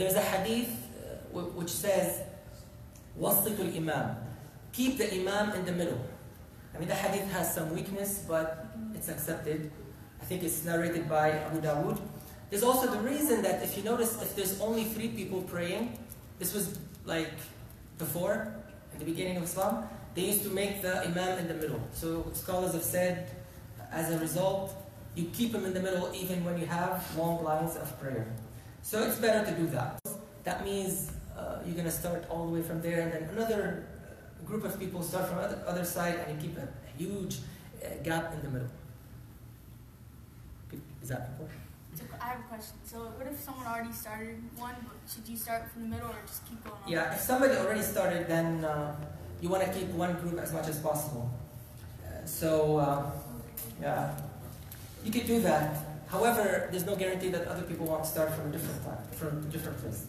There's a hadith which says, "Wasitul Imam," keep the Imam in the middle. I mean, the hadith has some weakness, but it's accepted. I think it's narrated by Abu Dawood. There's also the reason that if you notice, if there's only 3 people praying, this was like before, at the beginning of Islam, they used to make the Imam in the middle. So scholars have said, as a result, you keep him in the middle even when you have long lines of prayer. So it's better to do that. That means you're going to start all the way from there, and then another group of people start from the other side, and you keep a huge gap in the middle. Is that important? So I have a question. So what if someone already started one? Should you start from the middle or just keep going on? Yeah, if somebody already started, then you want to keep one group as much as possible. Yeah, you could do that. However, there's no guarantee that other people won't start from a different time, from a different place.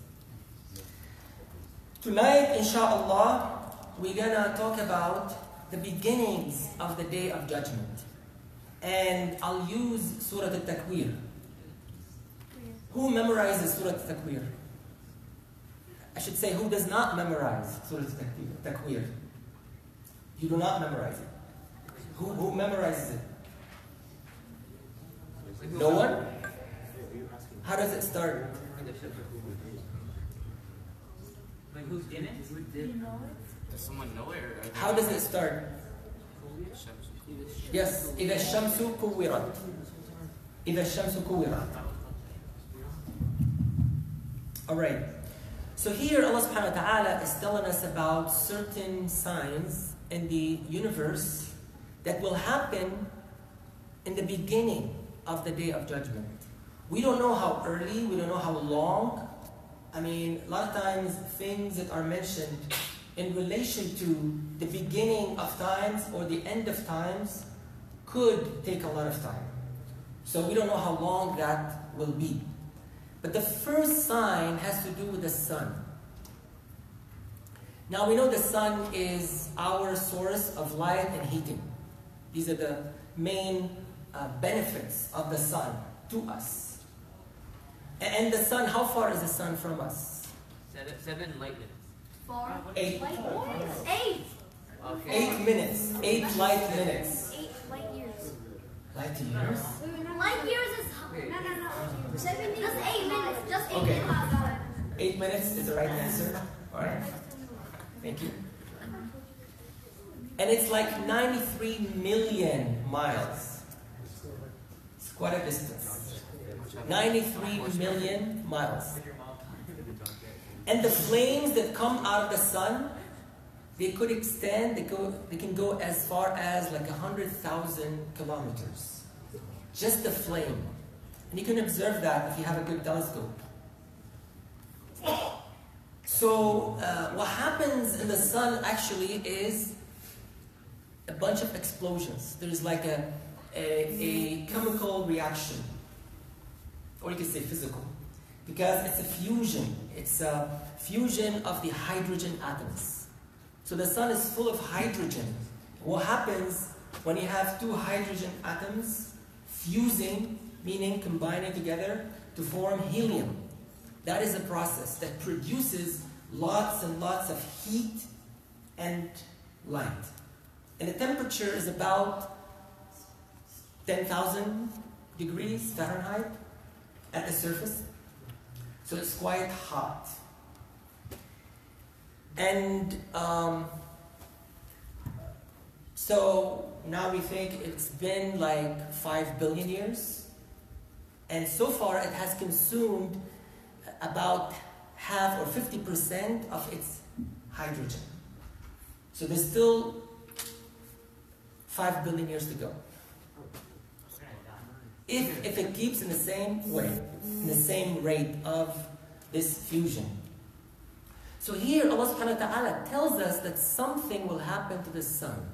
Tonight, inshallah, we're gonna talk about the beginnings of the Day of Judgment, and I'll use Surah al-Takwir. Who memorizes Surah al-Takwir? I should say, who does not memorize Surah al-Takwir? You do not memorize it. Who memorizes it? No one? How does it start? Like, who's in it? Does someone know it? How does it start? Yes. إِذَا الشَّمْسُ كُوِّرَتْ. إِذَا الشَّمْسُ كُوِّرَتْ. Alright, so here Allah subhanahu wa ta'ala is telling us about certain signs in the universe that will happen in the beginning of the Day of Judgment. We don't know how early, we don't know how long. I mean, a lot of times things that are mentioned in relation to the beginning of times or the end of times could take a lot of time. So we don't know how long that will be. But the first sign has to do with the sun. Now we know the sun is our source of light and heating. These are the main benefits of the sun to us. And the sun, how far is the sun from us? 7 light minutes. 8. Okay. 8 minutes. 8 light minutes. 8 light years. Light years? Light years is... No. 7 minutes. Just 8 minutes. Just 8 minutes. Okay. 8 minutes is the right answer. All right. Thank you. And it's like 93 million miles. It's quite a distance. 93 million miles. And the flames that come out of the sun, they could extend, they can go as far as like 100,000 kilometers. Just the flame. And you can observe that if you have a good telescope. So what happens in the sun actually is a bunch of explosions. There's like a chemical reaction, or you could say physical, because it's a fusion. It's a fusion of the hydrogen atoms. So the sun is full of hydrogen. What happens when you have 2 hydrogen atoms fusing, meaning combining together to form helium? That is a process that produces lots and lots of heat and light. And the temperature is about 10,000 degrees Fahrenheit at the surface. So it's quite hot. And so now we think it's been like 5 billion years. And so far it has consumed about half or 50% of its hydrogen. So there's still 5 billion years to go. If it keeps in the same way, in the same rate of this fusion. So here Allah subhanahu wa ta'ala tells us that something will happen to the sun.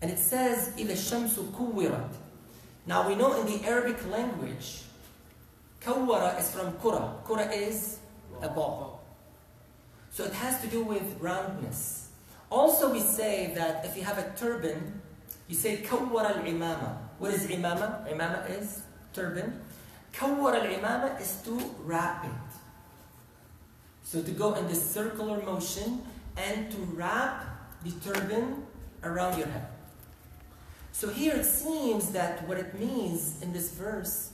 And it says, إِذَا الشَّمْسُ كُوِّرَتْ. Now we know in the Arabic language, kawwara is from kura. Kura is a ball. So it has to do with roundness. Also we say that if you have a turban, you say kawwara al-imama. What is imama? Imama is turban. Kawwara al-imama is to wrap it. So to go in this circular motion and to wrap the turban around your head. So here it seems that what it means in this verse,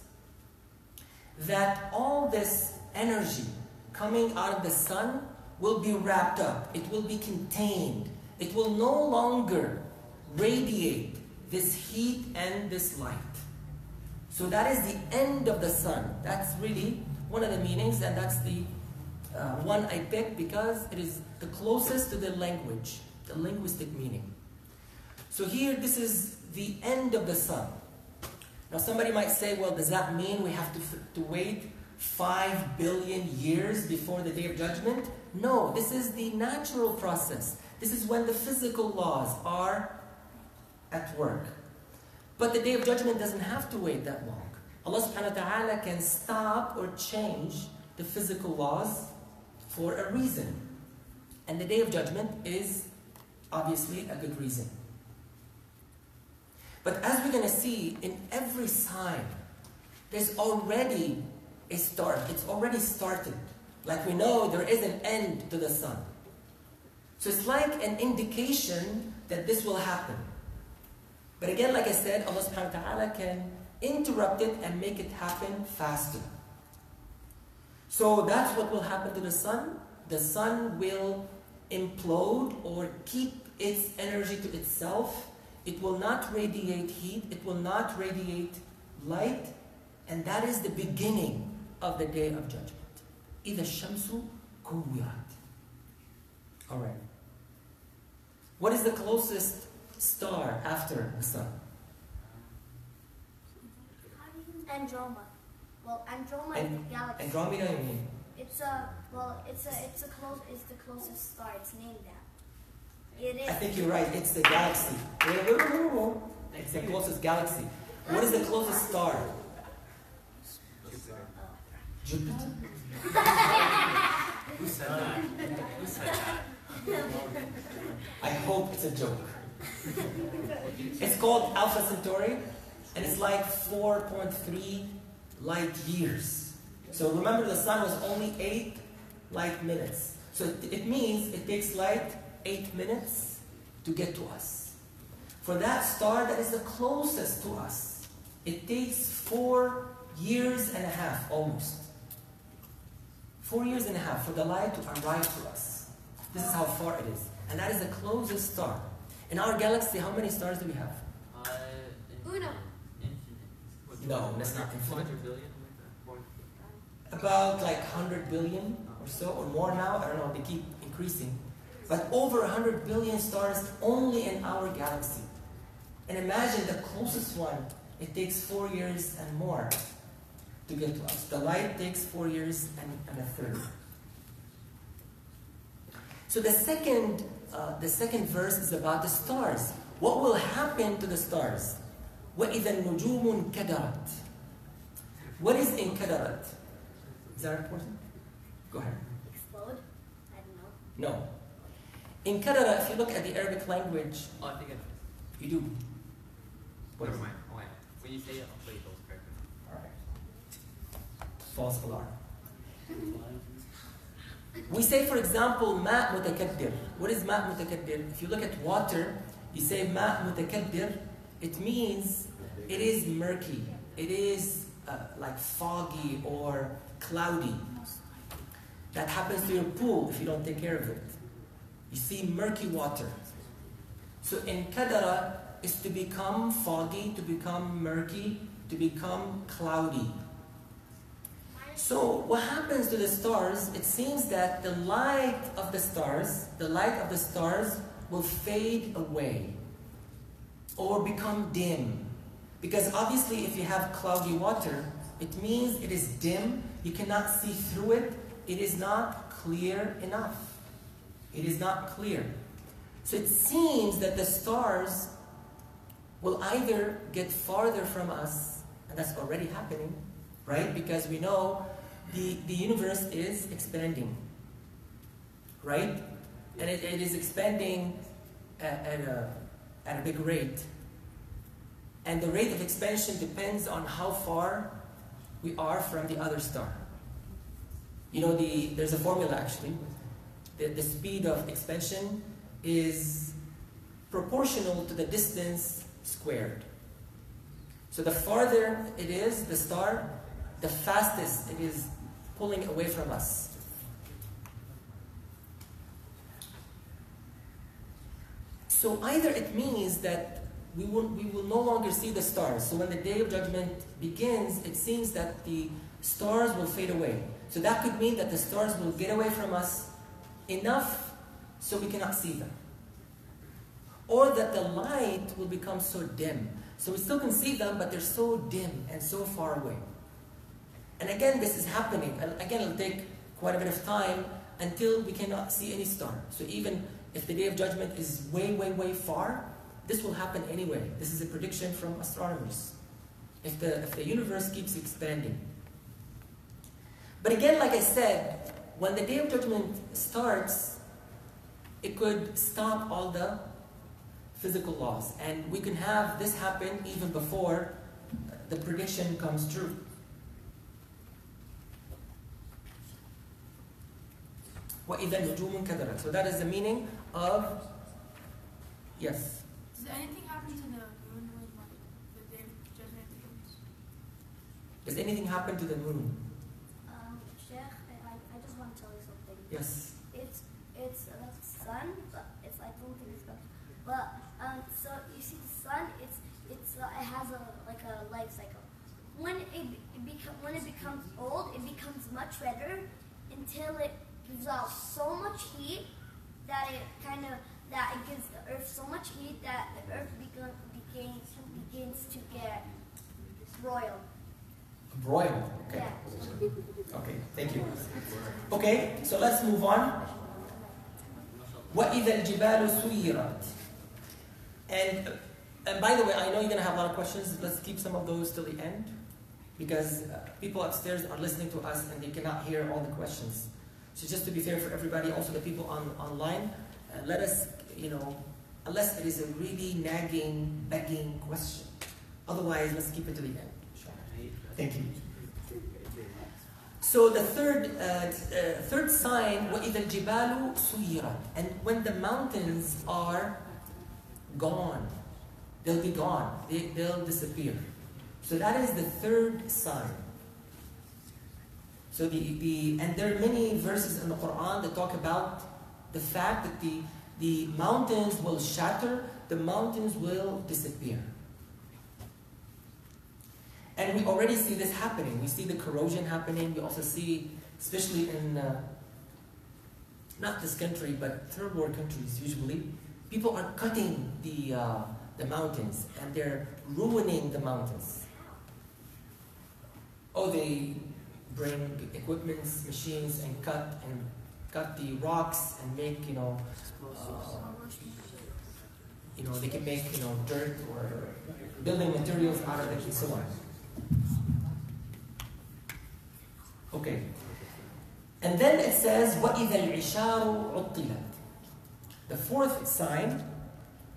that all this energy coming out of the sun will be wrapped up. It will be contained. It will no longer radiate this heat and this light. So that is the end of the sun. That's really one of the meanings, and that's the one I picked because it is the closest to the language, the linguistic meaning. So here, this is the end of the sun. Now somebody might say, well, does that mean we have to wait 5 billion years before the Day of Judgment? No, this is the natural process. This is when the physical laws are at work. But the Day of Judgment doesn't have to wait that long. Allah subhanahu wa ta'ala can stop or change the physical laws for a reason. And the Day of Judgment is obviously a good reason. But as we're going to see, in every sign, there's already a start. It's already started. Like we know, there is an end to the sun. So it's like an indication that this will happen. But again, like I said, Allah subhanahu wa ta'ala can interrupt it and make it happen faster. So that's what will happen to the sun. The sun will implode or keep its energy to itself. It will not radiate heat. It will not radiate light. And that is the beginning of the Day of Judgment. إِذَا الشَّمْسُ كُوِّرَتْ. All right. What is the closest star after the sun? Andromeda. Well, Andromeda is the galaxy. Andromeda, you mean? It's the closest star. It's named that. It is. I think you're right. It's the galaxy. It's the closest galaxy. What is the closest star? Jupiter. Who said that? Who said that? I hope it's a joke. It's called Alpha Centauri, and it's like 4.3 light years. So remember, the sun was only 8 light minutes. So it means it takes light 8 minutes to get to us. For that star that is the closest to us, it takes 4.5 years, almost. 4.5 years for the light to arrive to us. This is how far it is. And that is the closest star. In our galaxy, how many stars do we have? Uno. Infinite. No, that's not infinite. About like 100 billion or so, or more now. I don't know, they keep increasing. But over 100 billion stars only in our galaxy. And imagine the closest one. It takes 4 years and more to get to us. The light takes 4 years and a third. So the second verse is about the stars. What will happen to the stars? وَإِذَا النُّجُومُ انْكَدَرَتْ. What is انْكَدَرَتْ? Is that important? Go ahead. Explode? I don't know. No. Inkadara, if you look at the Arabic language... Oh, I think I know. You do. What? Never mind. Oh, yeah. When you say it, I'll play those correctly. All right. False alarm. We say, for example, ma mutakaddir. What is ma mutakaddir? If you look at water, you say ma mutakaddir. It means it is murky. It is like foggy or cloudy. That happens to your pool if you don't take care of it. You see murky water. So in kadara is to become foggy, to become murky, to become cloudy. So what happens to the stars, it seems that the light of the stars will fade away or become dim. Because obviously if you have cloudy water, it means it is dim, you cannot see through it, it is not clear enough. It is not clear. So it seems that the stars will either get farther from us, and that's already happening, right? Because we know the universe is expanding, right? And it is expanding at a big rate. And the rate of expansion depends on how far we are from the other star. You know, there's a formula actually. The speed of expansion is proportional to the distance squared. So the farther it is, the star, the fastest it is pulling away from us. So either it means that we will no longer see the stars. So when the Day of Judgment begins, it seems that the stars will fade away. So that could mean that the stars will get away from us enough so we cannot see them. Or that the light will become so dim. So we still can see them, but they're so dim and so far away. And again, this is happening. And again, it'll take quite a bit of time until we cannot see any star. So even if the Day of Judgment is way, way, way far, this will happen anyway. This is a prediction from astronomers. If the universe keeps expanding. But again, like I said, when the Day of Judgment starts, it could stop all the physical laws. And we can have this happen even before the prediction comes true. وَإِذَا نُجُومٌ كَدَرَتْ. So that is the meaning of, yes? Does anything happen to the moon when the Day of Judgment begins? Does anything happen to the moon? Sheikh, I just want to tell you something. Yes. It's the sun, but it's, I don't think it's better. But so you see the sun, it has a life cycle. When it becomes old, it becomes much redder until it gives off so much heat that it gives the earth so much heat that the earth begins to get broiled. Broiled. Okay. Yeah. Okay. Thank you. Okay. So let's move on. وَإِذَا الْجِبَالُ سُيِّرَتْ. And by the way, I know you're going to have a lot of questions. Let's keep some of those till the end, because people upstairs are listening to us and they cannot hear all the questions. So just to be fair for everybody, also the people online, let us, you know, unless it is a really nagging, begging question. Otherwise, let's keep it to the end. Sure. Thank you. So the third sign, وَإِذَا الْجِبَالُ سُيِّرَتْ. And when the mountains are gone, they'll be gone. They'll disappear. So that is the third sign. So and there are many verses in the Quran that talk about the fact that the mountains will shatter, the mountains will disappear. And we already see this happening. We see the corrosion happening. We also see, especially in, not this country, but third world countries usually, people are cutting the mountains and they're ruining the mountains. Oh, they bring equipments, machines, and cut the rocks and make, they can make, dirt or building materials out of it and so on. Okay. And then it says, وَإِذَا الْعِشَارُ عُطِّلَتْ. The fourth sign,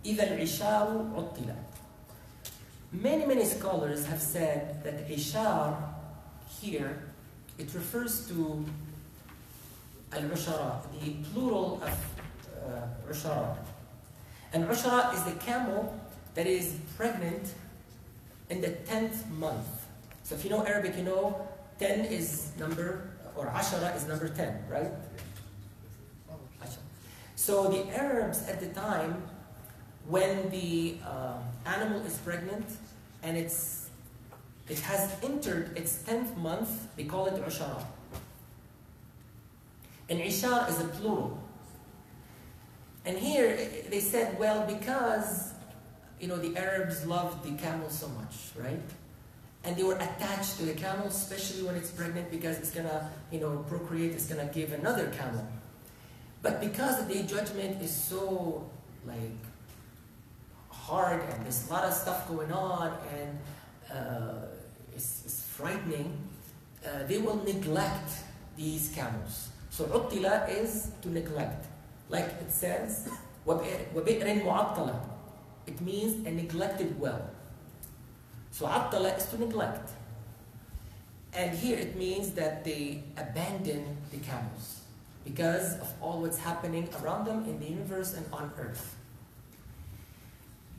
إِذَا الْعِشَارُ عُطِّلَتْ. Many, many scholars have said that Ishar here, it refers to al-ushara, the plural of ushara. And ushara is the camel that is pregnant in the 10th month. So if you know Arabic, you know 10 is number, or ashara is number 10, right? So the Arabs at the time, when the animal is pregnant and it has entered its 10th month, they call it Ushara. And Ishar is a plural. And here they said, well, because, the Arabs loved the camel so much, right? And they were attached to the camel, especially when it's pregnant, because it's going to, procreate, it's going to give another camel. But because the Day of Judgment is so, hard, and there's a lot of stuff going on, and it's frightening, they will neglect these camels. So عُطِّلَ is to neglect. Like it says, وَبِئْرٍ مُعَطَّلَةٍ. It means a neglected well. So عَطَّلَ is to neglect. And here it means that they abandon the camels because of all what's happening around them in the universe and on Earth.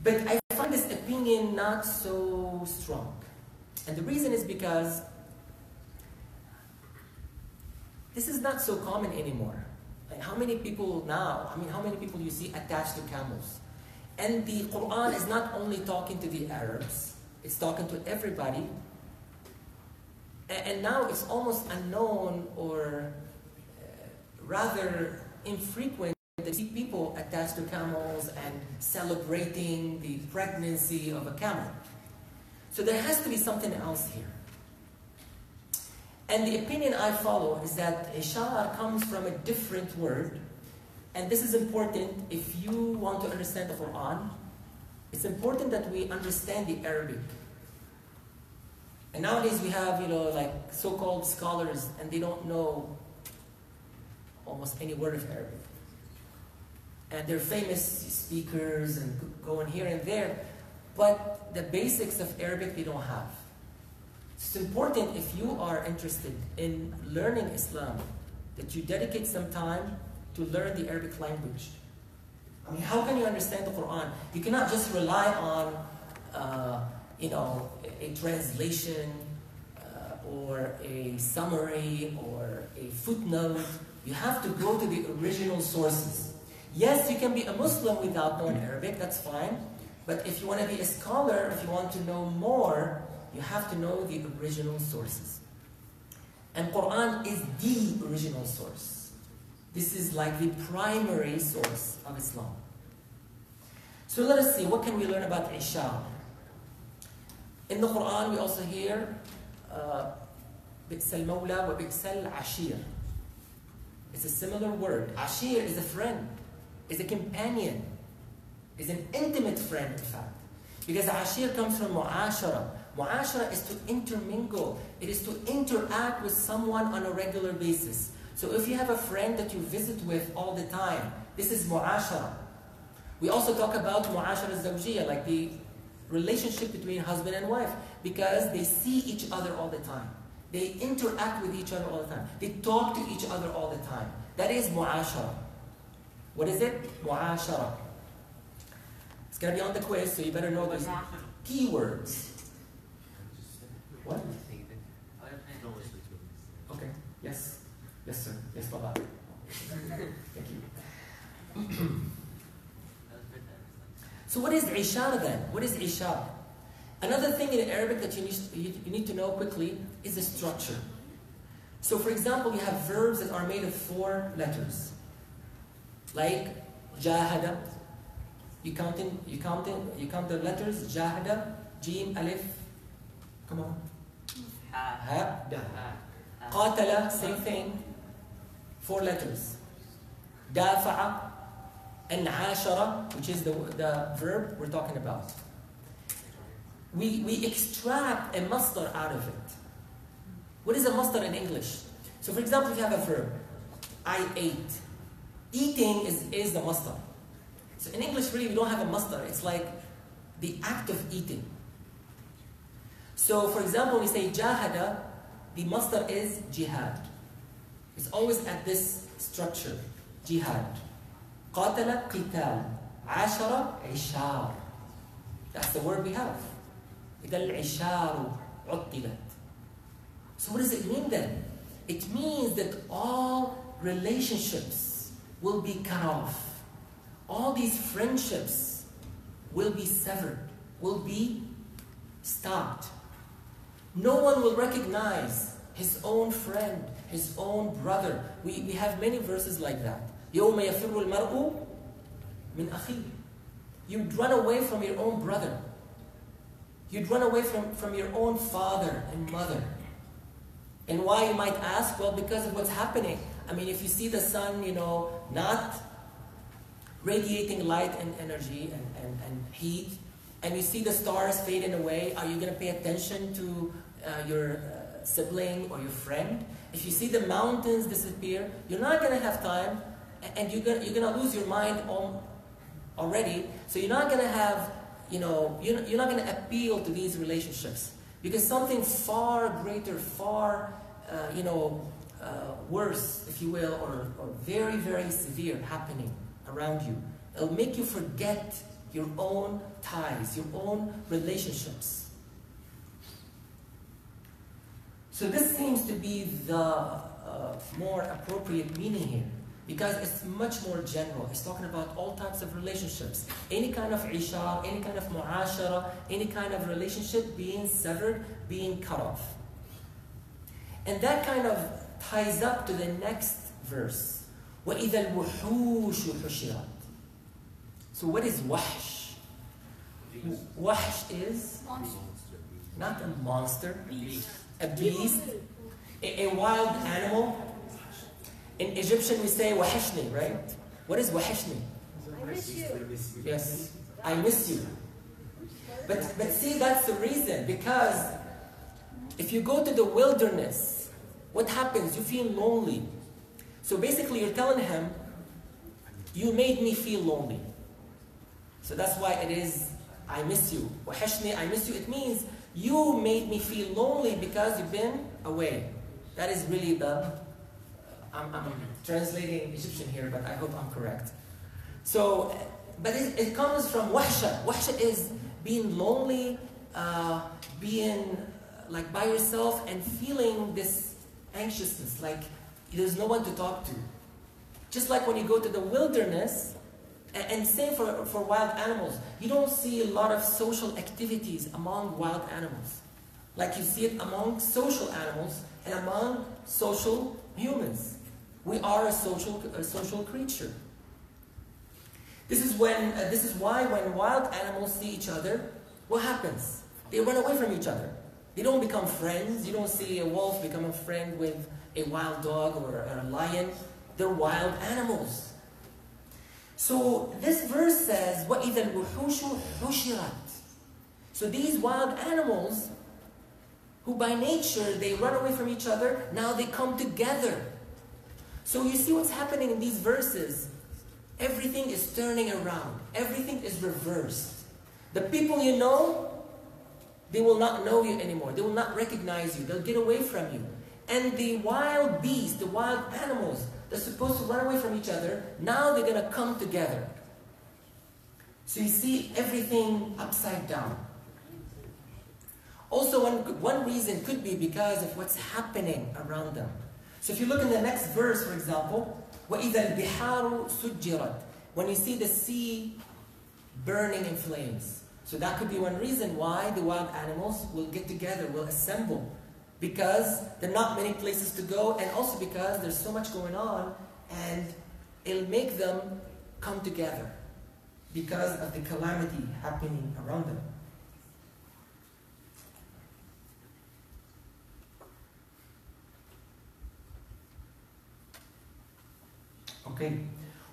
But I find this opinion not so strong. And the reason is because this is not so common anymore. Like how many people now, how many people you see attached to camels? And the Quran is not only talking to the Arabs, it's talking to everybody. And now it's almost unknown or rather infrequent to see people attached to camels and celebrating the pregnancy of a camel. So there has to be something else here. And the opinion I follow is that ishara comes from a different word. And this is important if you want to understand the Quran. It's important that we understand the Arabic. And nowadays we have, like so-called scholars, and they don't know almost any word of Arabic. And they're famous speakers and going here and there, but the basics of Arabic they don't have. It's important if you are interested in learning Islam that you dedicate some time to learn the Arabic language. How can you understand the Quran? You cannot just rely on a translation or a summary or a footnote. You have to go to the original sources. Yes, you can be a Muslim without knowing Arabic, that's fine. But if you want to be a scholar, if you want to know more, you have to know the original sources. And Quran is the original source. This is like the primary source of Islam. So let us see, what can we learn about Isha? In the Quran, we also hear بِئْسَ الْمَوْلَى وَبِئْسَ الْعَشِيرُ. It's a similar word. Ashir is a friend, is a companion, is an intimate friend, in fact. Because Ashir comes from Mu'ashara. Mu'ashara is to intermingle. It is to interact with someone on a regular basis. So if you have a friend that you visit with all the time, this is Mu'ashara. We also talk about Mu'ashara Zawjiyya, like the relationship between husband and wife, because they see each other all the time. They interact with each other all the time. They talk to each other all the time. That is Mu'ashara. What is it? Mu'ashara. It's going to be on the quiz, so you better know these keywords. What? Okay. Yes. Yes, sir. Yes, Baba. Thank you. So what is Ishara then? What is Ishara? Another thing in Arabic that you need to know quickly is the structure. So for example, we have verbs that are made of four letters. Like jahada. You count the letters, jahada, jim, alif. Come on. Habda. Qatala, same thing. Four letters. Dafa'a and ashara, which is the verb we're talking about. We extract a masdar out of it. What is a masdar in English? So for example, if you have a verb, I ate. Eating is the masdar. So in English, really, we don't have a masdar. It's like the act of eating. So for example, we say jahada, the masdar is jihad. It's always at this structure, jihad. Qatala, qital. Ashara, ishar. That's the word we have. So what does it mean then? It means that all relationships will be cut off. All these friendships will be severed, will be stopped. No one will recognize his own friend, his own brother. We have many verses like that. يَوْمَ يَفِرُّ الْمَرْءُ مِنْ أَخِيهِ. You'd run away from your own brother. You'd run away from your own father and mother. And why, you might ask? Well, because of what's happening. If you see the sun, not radiating light and energy and heat, and you see the stars fading away, are you going to pay attention to your sibling or your friend? If you see the mountains disappear, you're not going to have time, and you're going to lose your mind already, so you're not going to appeal to these relationships. Because something far greater, far, worse, if you will, or very, very severe happening around you. It'll make you forget your own ties, your own relationships. So this seems to be the more appropriate meaning here, because it's much more general. It's talking about all types of relationships. Any kind of ishar, any kind of mu'ashara, any kind of relationship being severed, being cut off. And that kind of ties up to the next verse. وَإِذَا الْوُحُوشُ حُشِرَتْ. So what is wahsh? Wahsh is? Monster. Not a monster. Beast. A beast. A wild animal. In Egyptian we say wahishni, right? What is wahishni? I miss you. Yes, I miss you. But see, that's the reason, because if you go to the wilderness, what happens? You feel lonely. So basically you're telling him, you made me feel lonely. So that's why it is, I miss you. Wahishni, I miss you. It means you made me feel lonely because you've been away. That is really the... I'm translating Egyptian here, but I hope I'm correct. So, but it comes from wahsha. Wahsha is being lonely, being like by yourself and feeling this anxiousness, like there's no one to talk to. Just like when you go to the wilderness, and same for wild animals, you don't see a lot of social activities among wild animals. Like you see it among social animals and among social humans. We are a social creature. This is why when wild animals see each other, what happens? They run away from each other. They don't become friends. You don't see a wolf become a friend with a wild dog or a lion. They're wild animals. So this verse says, وَإِذَا الْوُحُوشُ حُشِرَتْ. So these wild animals, who by nature they run away from each other, now they come together. So you see what's happening in these verses. Everything is turning around. Everything is reversed. The people you know, they will not know you anymore. They will not recognize you. They'll get away from you. And the wild beasts, the wild animals, they're supposed to run away from each other. Now they're going to come together. So you see everything upside down. Also, one reason could be because of what's happening around them. So if you look in the next verse, for example, وَإِذَا الْبِحَارُ سُجِّرَتْ. When you see the sea burning in flames. So that could be one reason why the wild animals will get together, will assemble. Because there are not many places to go, and also because there's so much going on, and it'll make them come together because of the calamity happening around them. Okay.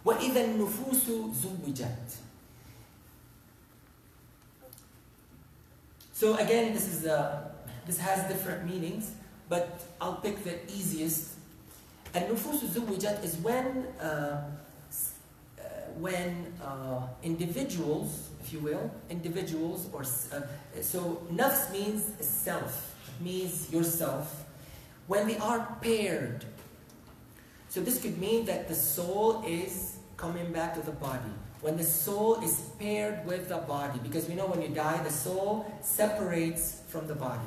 وَإِذَا النُّفُوسُ زُوِّجَتْ. So again, this has different meanings, but I'll pick the easiest. النُّفُوسُ زُوِّجَتْ is when individuals, if you will, so nafs means self, means yourself. When they are paired. So this could mean that the soul is coming back to the body. When the soul is paired with the body, because we know when you die, the soul separates from the body.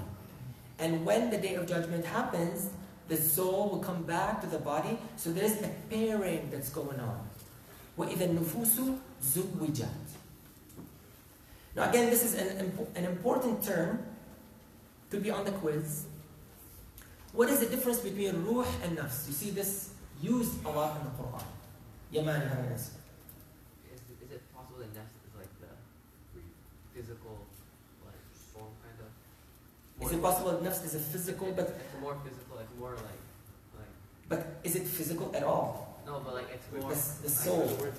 And when the Day of Judgment happens, the soul will come back to the body. So there's a pairing that's going on. وَإِذَا النُّفُوسُ زُوِّجَتْ. Now again, this is an important term to be on the quiz. What is the difference between ruh and nafs? You see this used a lot in the Quran. Yaman, you have an answer. Is it possible that nafs is like the physical, like form kind of? Is it possible that nafs is a physical, but it's more physical, like more like. But is it physical at all? No, but like it's more the soul. Like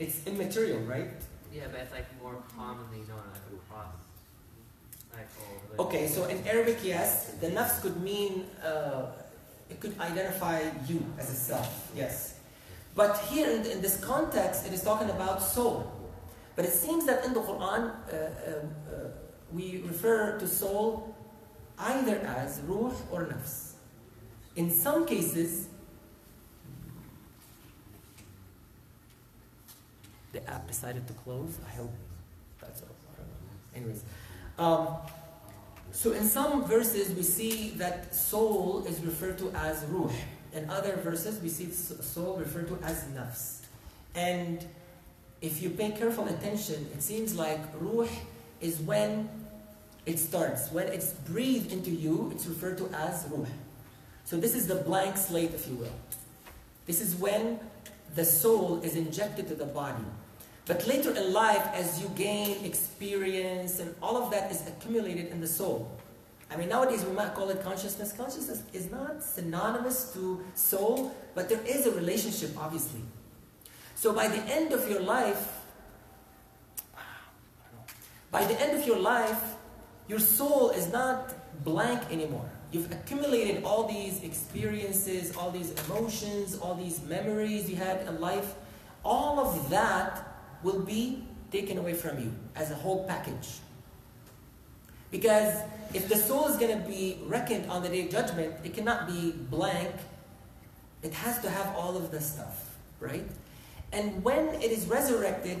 it's immaterial, right? Yeah, but it's like more commonly known like ruh. Okay, so in Arabic, yes, the nafs could mean. It could identify you as a self, yes. But here in this context, it is talking about soul. But it seems that in the Quran, we refer to soul either as ruh or nafs. In some cases, the app decided to close. I hope that's all. Anyways, so in some verses we see that soul is referred to as ruh. In other verses we see soul referred to as nafs. And if you pay careful attention, it seems like ruh is when it starts. When it's breathed into you, it's referred to as ruh. So this is the blank slate, if you will. This is when the soul is injected to the body. But later in life, as you gain experience and all of that is accumulated in the soul. I mean, nowadays we might call it consciousness. Consciousness is not synonymous to soul, but there is a relationship, obviously. So by the end of your life, your soul is not blank anymore. You've accumulated all these experiences, all these emotions, all these memories you had in life. All of that will be taken away from you as a whole package. Because if the soul is going to be reckoned on the Day of Judgment, it cannot be blank. It has to have all of the stuff, right? And when it is resurrected,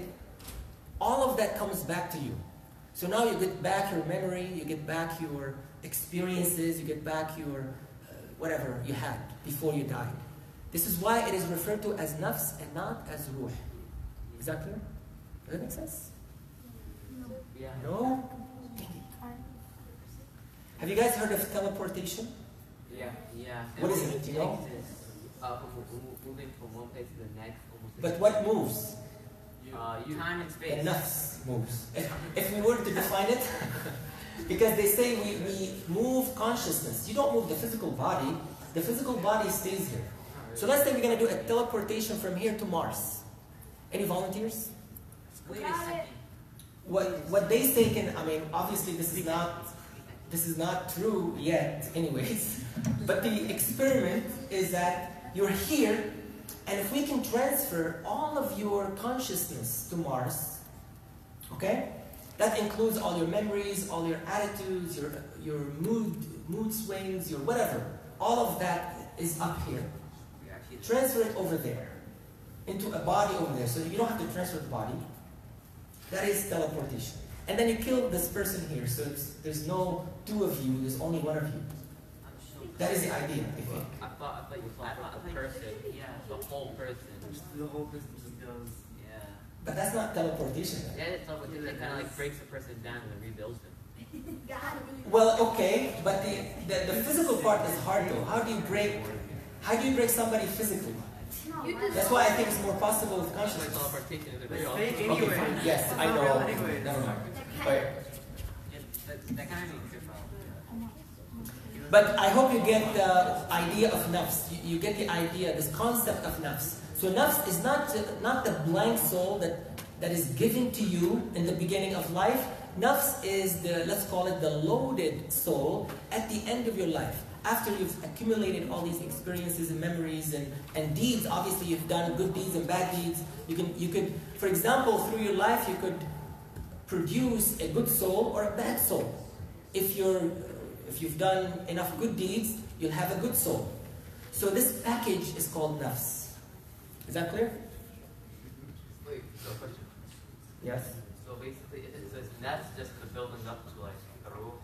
all of that comes back to you. So now you get back your memory, you get back your experiences, you get back your whatever you had before you died. This is why it is referred to as nafs and not as ruh. Is that clear? Does that make sense? No. Yeah. No? Have you guys heard of teleportation? Yeah. Yeah. What is it? Do you know? Moving from one place to the next. But what moves? Time and space. The nafs moves. If we were to define it, because they say we move consciousness. You don't move the physical body. The physical body stays here. So let's say we're going to do a teleportation from here to Mars. Any volunteers? Wait a second. What they say can, I mean, obviously this is not true yet, anyways. But the experiment is that you're here, and if we can transfer all of your consciousness to Mars, okay? That includes all your memories, all your attitudes, your mood swings, your whatever. All of that is up here. Transfer it over there, into a body over there. So you don't have to transfer the body. That is teleportation. And then you kill this person here. So there's no two of you, there's only one of you. That is the idea, I think. I thought you thought the person, yeah, the whole person. The whole person just goes, yeah. But that's not teleportation. Right? Yeah, it's teleportation. It kind of like breaks the person down and rebuilds them. Well, okay, but the physical part is hard though. How do you break somebody physically? That's why I think it's more possible with consciousness. Okay, yes, I know. Never mind. Okay. But I hope you get the idea of nafs. You get the idea, this concept of nafs. So nafs is not the blank soul that is given to you in the beginning of life. Nafs is the, let's call it the loaded soul at the end of your life. After you've accumulated all these experiences and memories and deeds, obviously you've done good deeds and bad deeds. You could, for example, through your life you could produce a good soul or a bad soul. If you've done enough good deeds, you'll have a good soul. So this package is called nafs. Is that clear? Wait, so question. Yes? So basically it says nafs just the building up to like a ruh,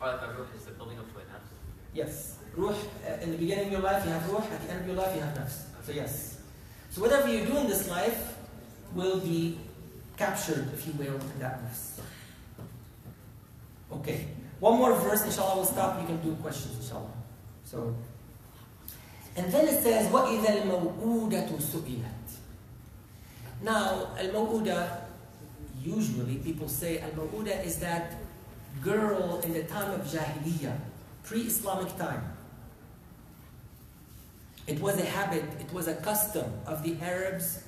or like a ruh is the building up to a nafs. Yes. Ruh, in the beginning of your life you have ruh, at the end of your life you have nafs. So yes. So whatever you do in this life will be captured, if you will, in that nafs. Okay. One more verse, inshallah, we'll stop. You can do questions, inshallah. So, and then it says, وَإِذَا الْمَوْءُودَةُ سُئِلَتْ. Now, al-maw'uda, usually people say al-maw'uda is that girl in the time of Jahiliyyah, pre-Islamic time. It was a habit, it was a custom of the Arabs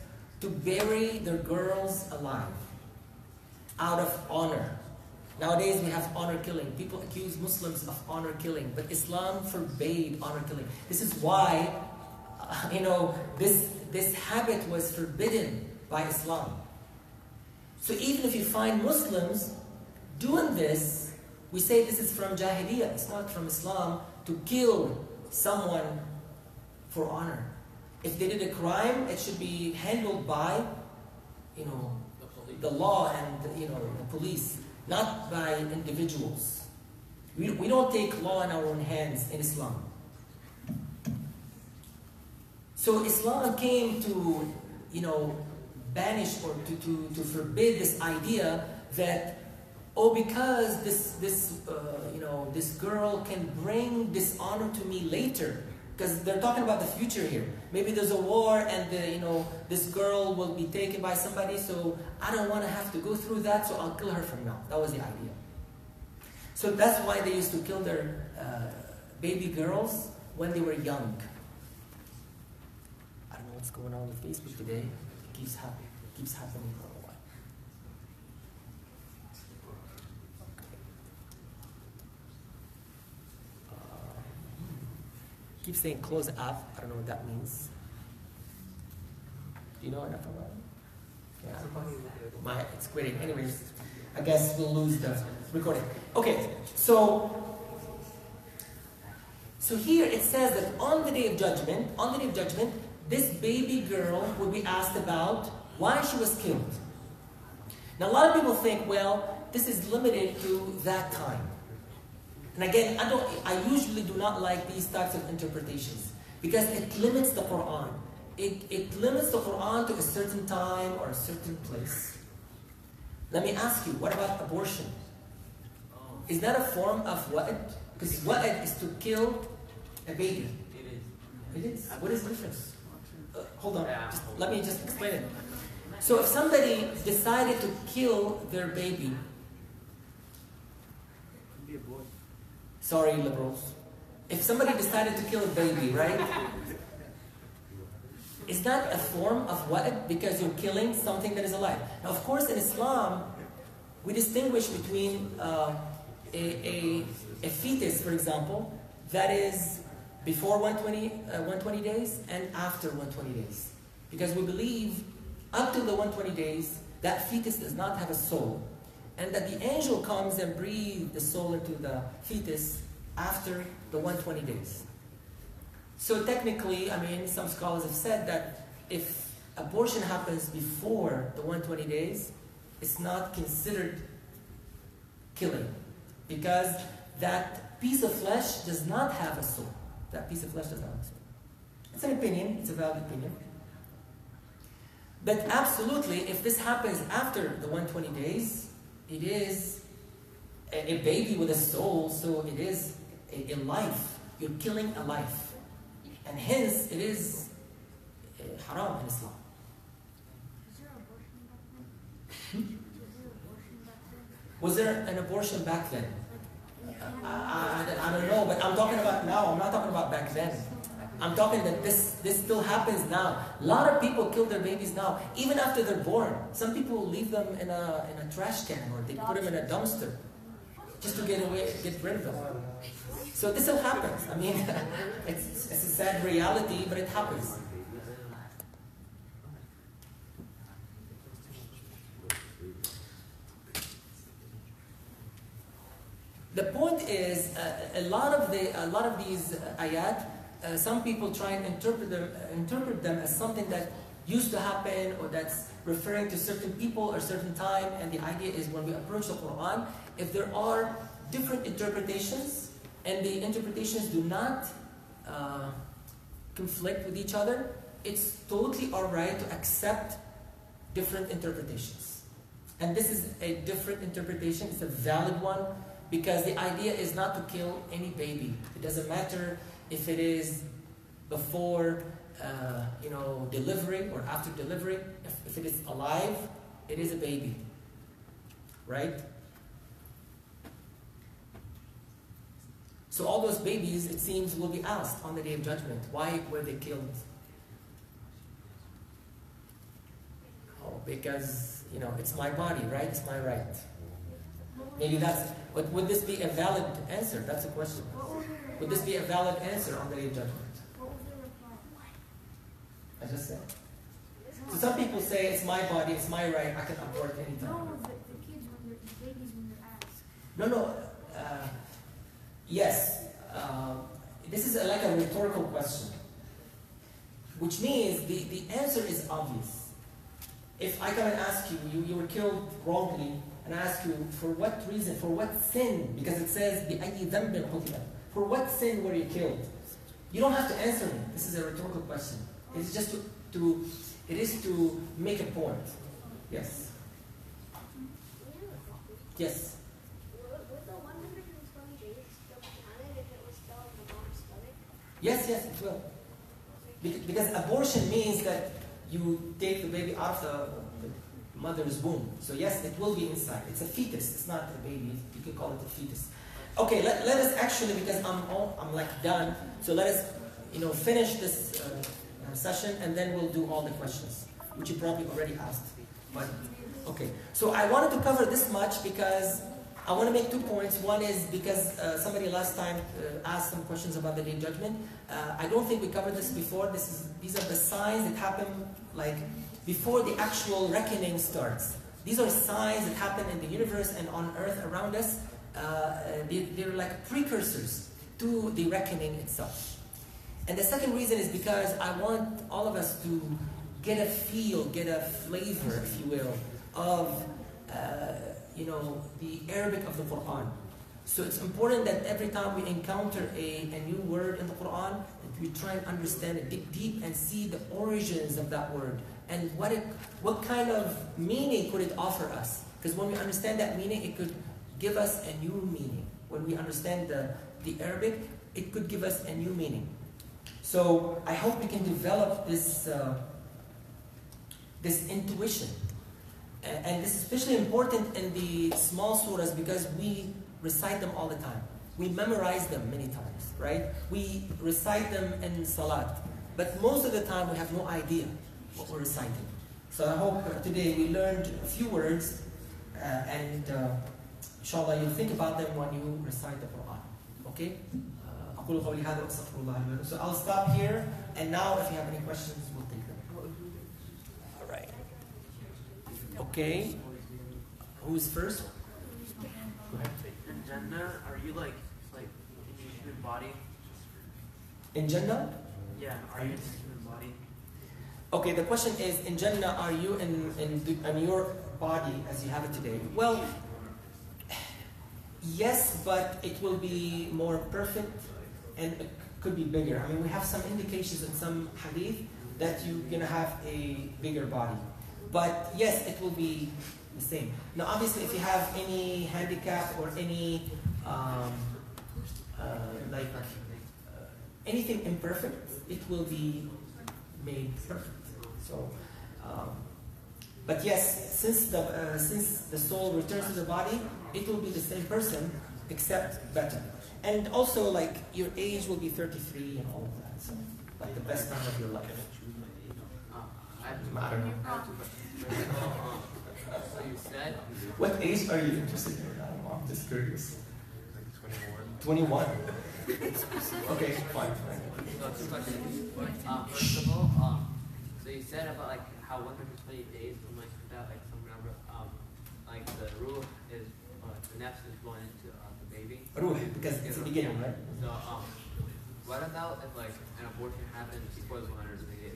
to bury their girls alive out of honor. Nowadays we have honor killing. People accuse Muslims of honor killing, but Islam forbade honor killing. This is why, you know, this habit was forbidden by Islam. So even if you find Muslims doing this, We say this is from Jahiliyyah, it's not from Islam, to kill someone for honor. If they did a crime, it should be handled by, you know, the law and, you know, the police, not by individuals. We don't take law in our own hands in Islam. So Islam came to, you know, banish or to forbid this idea that, oh, because this girl can bring dishonor to me later. Because they're talking about the future here. Maybe there's a war and this girl will be taken by somebody, so I don't want to have to go through that, so I'll kill her from now. That was the idea. So that's why they used to kill their baby girls when they were young. I don't know what's going on with Facebook today. It keeps happening. It keeps happening for a while. Keep saying close up. I don't know what that means. Do you know enough about it? Yeah. It's quitting. Anyways, I guess we'll lose the recording. Okay, so here it says that on the day of judgment, this baby girl will be asked about why she was killed. Now a lot of people think, well, this is limited to that time. And again, I usually do not like these types of interpretations because it limits the Quran. It limits the Quran to a certain time or a certain place. Let me ask you, what about abortion? Is that a form of wa'd? Because wa'd is to kill a baby. It is. It is? What is the difference? Hold on. Let me just explain it. So if somebody decided to kill their baby, sorry, liberals. If somebody decided to kill a baby, right? Is that a form of wa'd? Because you're killing something that is alive. Now, of course, in Islam, we distinguish between a fetus, for example, that is before 120 days and after 120 days. Because we believe up to the 120 days, that fetus does not have a soul. And that the angel comes and breathes the soul into the fetus after the 120 days. So technically, I mean, some scholars have said that if abortion happens before the 120 days, it's not considered killing because that piece of flesh does not have a soul. That piece of flesh does not have a soul. It's an opinion, it's a valid opinion. But absolutely, if this happens after the 120 days, it is a baby with a soul, so it is a life. You're killing a life. And hence, it is haram in Islam. Was there an abortion back then? I don't know, but I'm talking about now. I'm not talking about back then. I'm talking that this still happens now. A lot of people kill their babies now, even after they're born. Some people leave them in a trash can or they put them in a dumpster just to get rid of them. So this still happens. I mean, it's a sad reality, but it happens. The point is, a lot of these ayat. Some people try and interpret them as something that used to happen or that's referring to certain people or certain time, and the idea is when we approach the Quran, if there are different interpretations and the interpretations do not conflict with each other, it's totally alright to accept different interpretations. And this is a different interpretation, it's a valid one, because the idea is not to kill any baby. It doesn't matter if it is before delivery or after delivery. If it is alive, it is a baby, right? So all those babies, it seems, will be asked on the Day of Judgment, why were they killed? Oh, because, you know, it's my body, right? It's my right. Maybe that's, but would this be a valid answer? That's a question. Would this be a valid answer on the Day of Judgment? What was the reply? I just said. So some people say, it's my body, it's my right, I can abort anytime. No, the kids, when the babies, when they're asked. No, no, This is like a rhetorical question, which means the answer is obvious. If I come and ask you, you were killed wrongly, and I ask you, for what reason, for what sin? Because it says, for what sin were you killed? You don't have to answer me. This is a rhetorical question. It is just to make a point. Yes. Yes. Yes, yes, it will. Because abortion means that you take the baby out of the mother's womb. So yes, it will be inside. It's a fetus. It's not a baby. You can call it a fetus. Okay, let us actually, because I'm like done. So let us, finish this session, and then we'll do all the questions, which you probably already asked. But okay, so I wanted to cover this much because I want to make 2 points. One is because somebody last time asked some questions about the Day of Judgment. I don't think we covered this before. These are the signs that happen like before the actual reckoning starts. These are signs that happen in the universe and on Earth around us. They're like precursors to the reckoning itself. And the second reason is because I want all of us to get a feel, get a flavor, if you will, of the Arabic of the Quran. So it's important that every time we encounter a new word in the Quran, that we try and understand it, dig deep and see the origins of that word and what kind of meaning could it offer us. Because when we understand that meaning, it could give us a new meaning. When we understand the Arabic, it could give us a new meaning. So I hope we can develop this intuition. And this is especially important in the small surahs because we recite them all the time. We memorize them many times, right? We recite them in salat. But most of the time we have no idea what we're reciting. So I hope today we learned a few words and inshallah you'll think about them when you recite the Quran. Okay? So I'll stop here, and now if you have any questions, we'll take them. Okay, who's first? Go ahead. In Jannah, are you like in your human body? In Jannah? Yeah, are you in your human body? Okay, the question is, in Jannah, are you in your body as you have it today? Well, yes, but it will be more perfect and it could be bigger. I mean, we have some indications in some hadith that you're going to have a bigger body. But yes, it will be the same. Now, obviously, if you have any handicap or any anything imperfect, it will be made perfect. So, but yes, since the soul returns to the body, it will be the same person except better. And also, like your age will be 33 and all of that. So, like the best time of your life. What age are you interested in? I'm just curious. Like 21. 21? Okay, fine. First of all, so you said about how 120 days from without some number, the ruh is the nafs is going into the baby. Ruh, because it's the beginning, right? So what about if an abortion happens before the 120 days?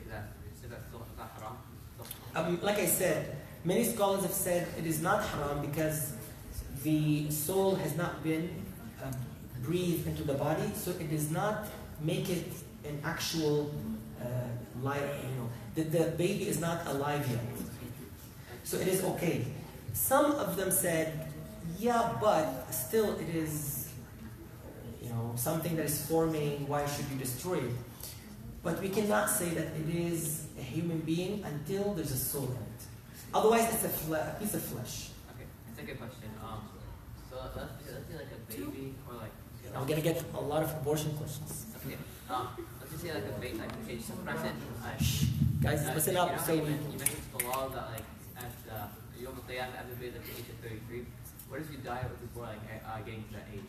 Like I said, many scholars have said it is not haram because the soul has not been breathed into the body, so it does not make it an actual life. The baby is not alive yet, so it is okay. Some of them said, yeah, but still it is, something that is forming. Why should you destroy it? But we cannot say that it is a human being until there's a soul in it. Otherwise, it's a piece of flesh. Okay, second question. So let's say a baby or I'm gonna get a lot of abortion questions. Okay. Let's just say a baby, so present. Shh, guys, listen up. So you mentioned the law that at the Yom Al-Qiyamah, everybody is at the age of 33. What if you die before getting to that age?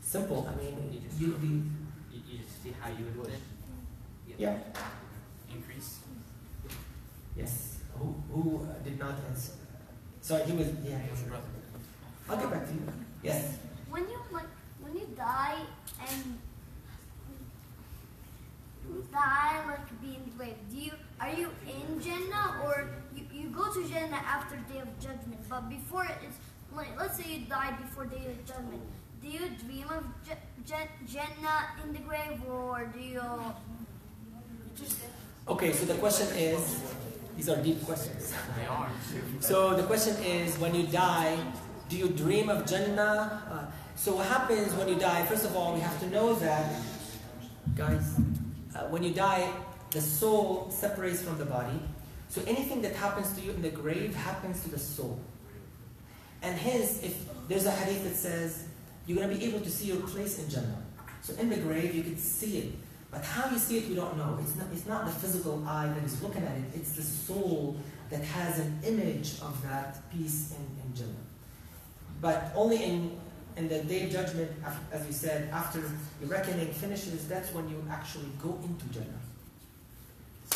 Simple. I mean, you just see how you would live. Yeah. Increase. Yes. Who did not answer? Sorry, he was. Yeah. I'll get back to you. Yes? When you die and being raped, are you in Jannah, or you go to Jannah after Day of Judgment, but before it's like, let's say you die before Day of Judgment, do you dream of Jannah in the grave, or do you just... Okay, so the question is, these are deep questions. They are. So the question is, when you die, do you dream of Jannah? So what happens when you die? First of all, we have to know that, guys, when you die, the soul separates from the body. So anything that happens to you in the grave happens to the soul. And hence, if there's a hadith that says, you're going to be able to see your place in Jannah. So in the grave, you can see it. But how you see it, we don't know. It's not the physical eye that is looking at it. It's the soul that has an image of that piece in Jannah. But only in the Day of Judgment, as we said, after the reckoning finishes, that's when you actually go into Jannah.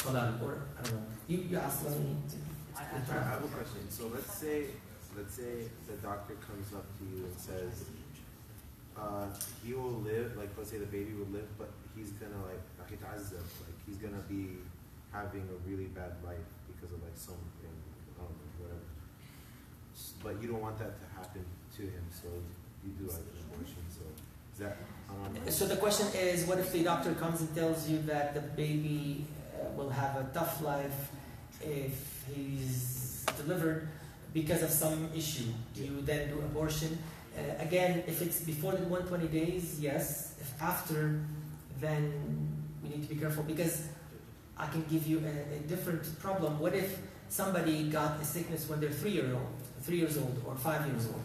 Hold on, or I don't know. You asked me. I have a question. So let's say the doctor comes up to you and says, he will live, like let's say the baby will live, but he's gonna he's gonna be having a really bad life because of like something, whatever. But you don't want that to happen to him, so you do like an abortion. So is that? So the question is, what if the doctor comes and tells you that the baby will have a tough life if he's delivered because of some issue? Do you then do abortion? Again, if it's before the 120 days, yes. If after, then we need to be careful, because I can give you a different problem. What if somebody got a sickness when they're 3 years old, or 5 years old?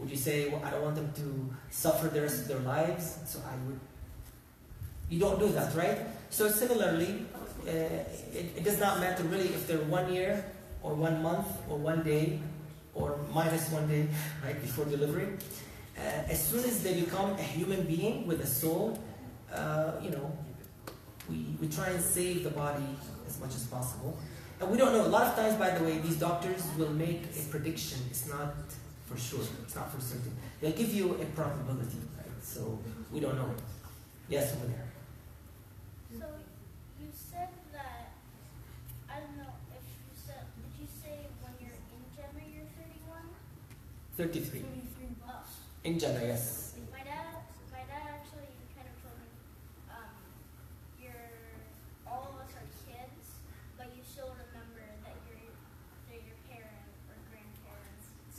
Would you say, well, I don't want them to suffer the rest of their lives, so I would... You don't do that, right? So similarly, it does not matter really if they're 1 year, or 1 month, or 1 day, or minus 1 day, right, before delivery. As soon as they become a human being with a soul, we try and save the body as much as possible. And we don't know. A lot of times, by the way, these doctors will make a prediction. It's not for sure. It's not for certain. They'll give you a probability, right? So we don't know. Yes, over there. So you said that, I don't know if you said, did you say when you're in Jannah you're 31? 33. 33. Oh. In Jannah, yes. My dad actually kind of told me, all of us are kids, but you still remember that they're your parents or grandparents.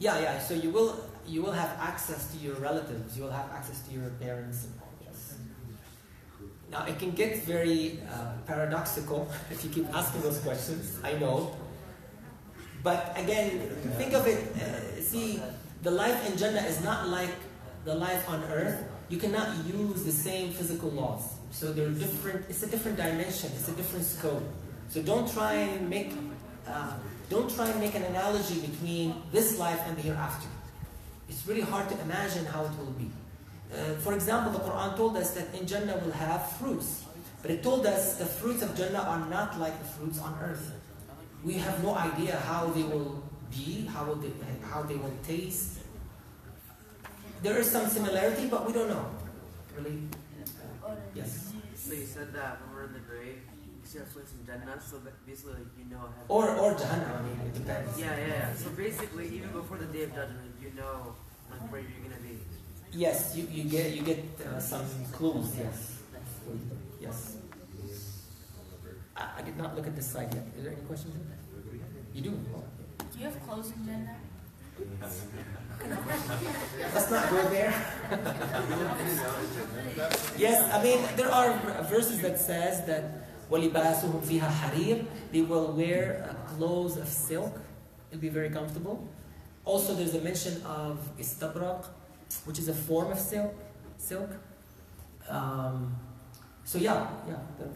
Yeah. So you will have access to your relatives. You will have access to your parents. Now, it can get very paradoxical if you keep asking those questions, I know. But again, think of it, see, the life in Jannah is not like the life on earth. You cannot use the same physical laws. So they're different, it's a different dimension, it's a different scope. So don't try and make an analogy between this life and the hereafter. It's really hard to imagine how it will be. For example, the Quran told us that in Jannah we'll have fruits. But it told us the fruits of Jannah are not like the fruits on earth. We have no idea how they will be, how they will taste. There is some similarity, but we don't know. Really? Yes? So you said that when we're in the grave, you see our place in Jannah, so basically you know heaven. Or Jahannam, I mean, it depends. Yeah. So basically, even before the Day of Judgment, you know like where you're going to be. Yes, you get some clues. Yes. I did not look at this slide yet. Is there any questions? You do. Do you have clothes in Jannah? Let's not go there. Yes, I mean there are verses that says that وَلِبَاسُهُمْ فِيهَا حَرِيرٌ, they will wear clothes of silk. It'll be very comfortable. Also, there's a mention of istabraq, which is a form of silk. So yeah.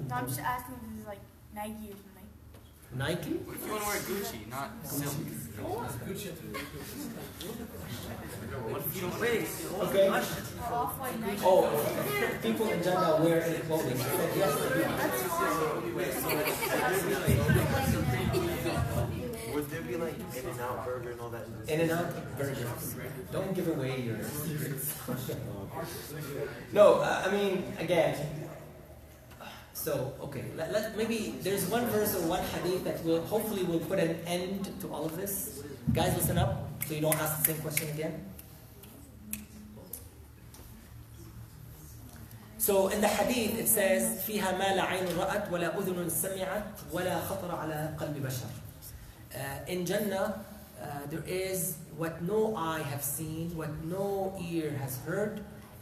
No, I'm just asking if this is like Nike or something. Nike? What if you want to wear Gucci, not silk? Gucci. What if you don't wear Off-White Nike? Oh, people in Jannah wear any clothing. Would there be like In-N-Out Burger and all that. In-N-Out Burger. Don't give away your secrets. No, I mean, again. So, okay, maybe there's one verse or one hadith that will hopefully will put an end to all of this. Guys, listen up so you don't ask the same question again. So in the hadith it says, فيها ما لا عين رأت ولا أذن سمعت ولا خطر على قلب بشر. In Jannah, there is what no eye have seen, what no ear has heard,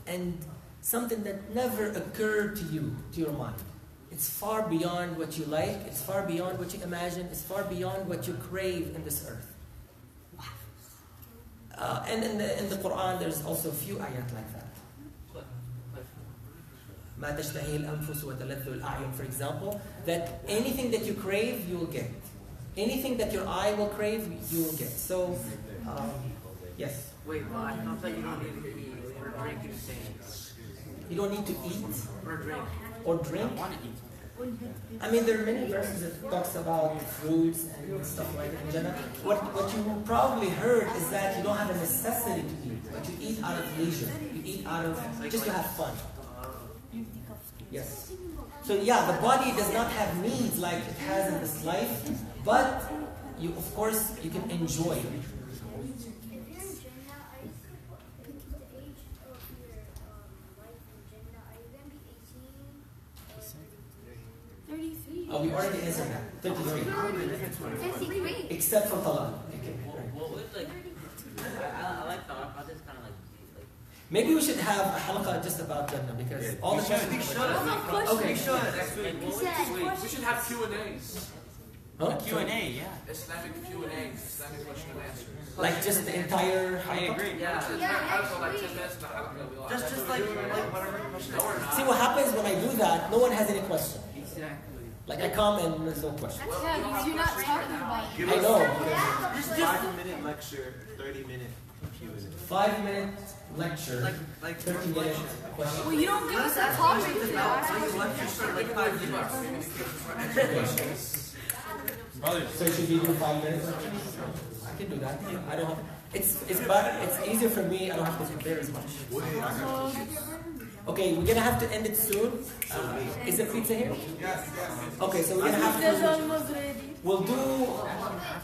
and something that never occurred to you, to your mind. It's far beyond what you like, it's far beyond what you imagine, it's far beyond what you crave in this earth. Wow. And in the Quran, there's also a few ayat like that. مَا تَشْتَهِي الْأَنفُسُ وَتَلَذُّ الْأَعْيُنُ, for example, that anything that you crave, you will get. Anything that your eye will crave, you will get. So, yes? Wait, well, I thought that you don't need to eat or drink and things. You don't need to eat or drink. Or drink. I mean, there are many verses that talks about fruits and stuff like that in Jannah. What you probably heard is that you don't have a necessity to eat, but you eat out of leisure. You eat out of just to have fun. Yes. So yeah, the body does not have needs like it has in this life, but you, of course, you can enjoy it. Oh, we already answered that. 33. Except for Talaq. Okay. I like Talaq. I'll just kind of like. Maybe we should have a halaqah just about Jannah because all the questions. Okay. We should have Q&As. Huh? Q&A, yeah. Islamic Q&A, Islamic question and answers. Like just the entire halaqah? I agree. Yeah. Just like whatever question. See what happens when I do that? No one has any question. Exactly. Like I come and there's no question. Yeah, you're not talking about it. I know. 5-minute lecture, 30-minute. 5-minute lecture, like 30 minutes. Well, you don't give us a topic. Like 5 minutes. So should we do 5 minutes? I can do that. I don't have. It's easier for me. I don't have to prepare as much. Okay, we're gonna have to end it soon. Is the pizza here? Yes. Okay, so we're gonna have to. We'll do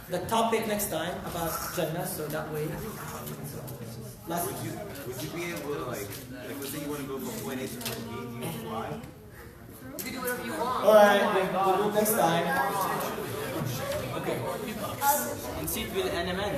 the topic next time about Jannah, so that way. Would you be able to like let's say you want to go from point A to point B, do you fly? You can do whatever you want. Alright, we'll do next time. Okay.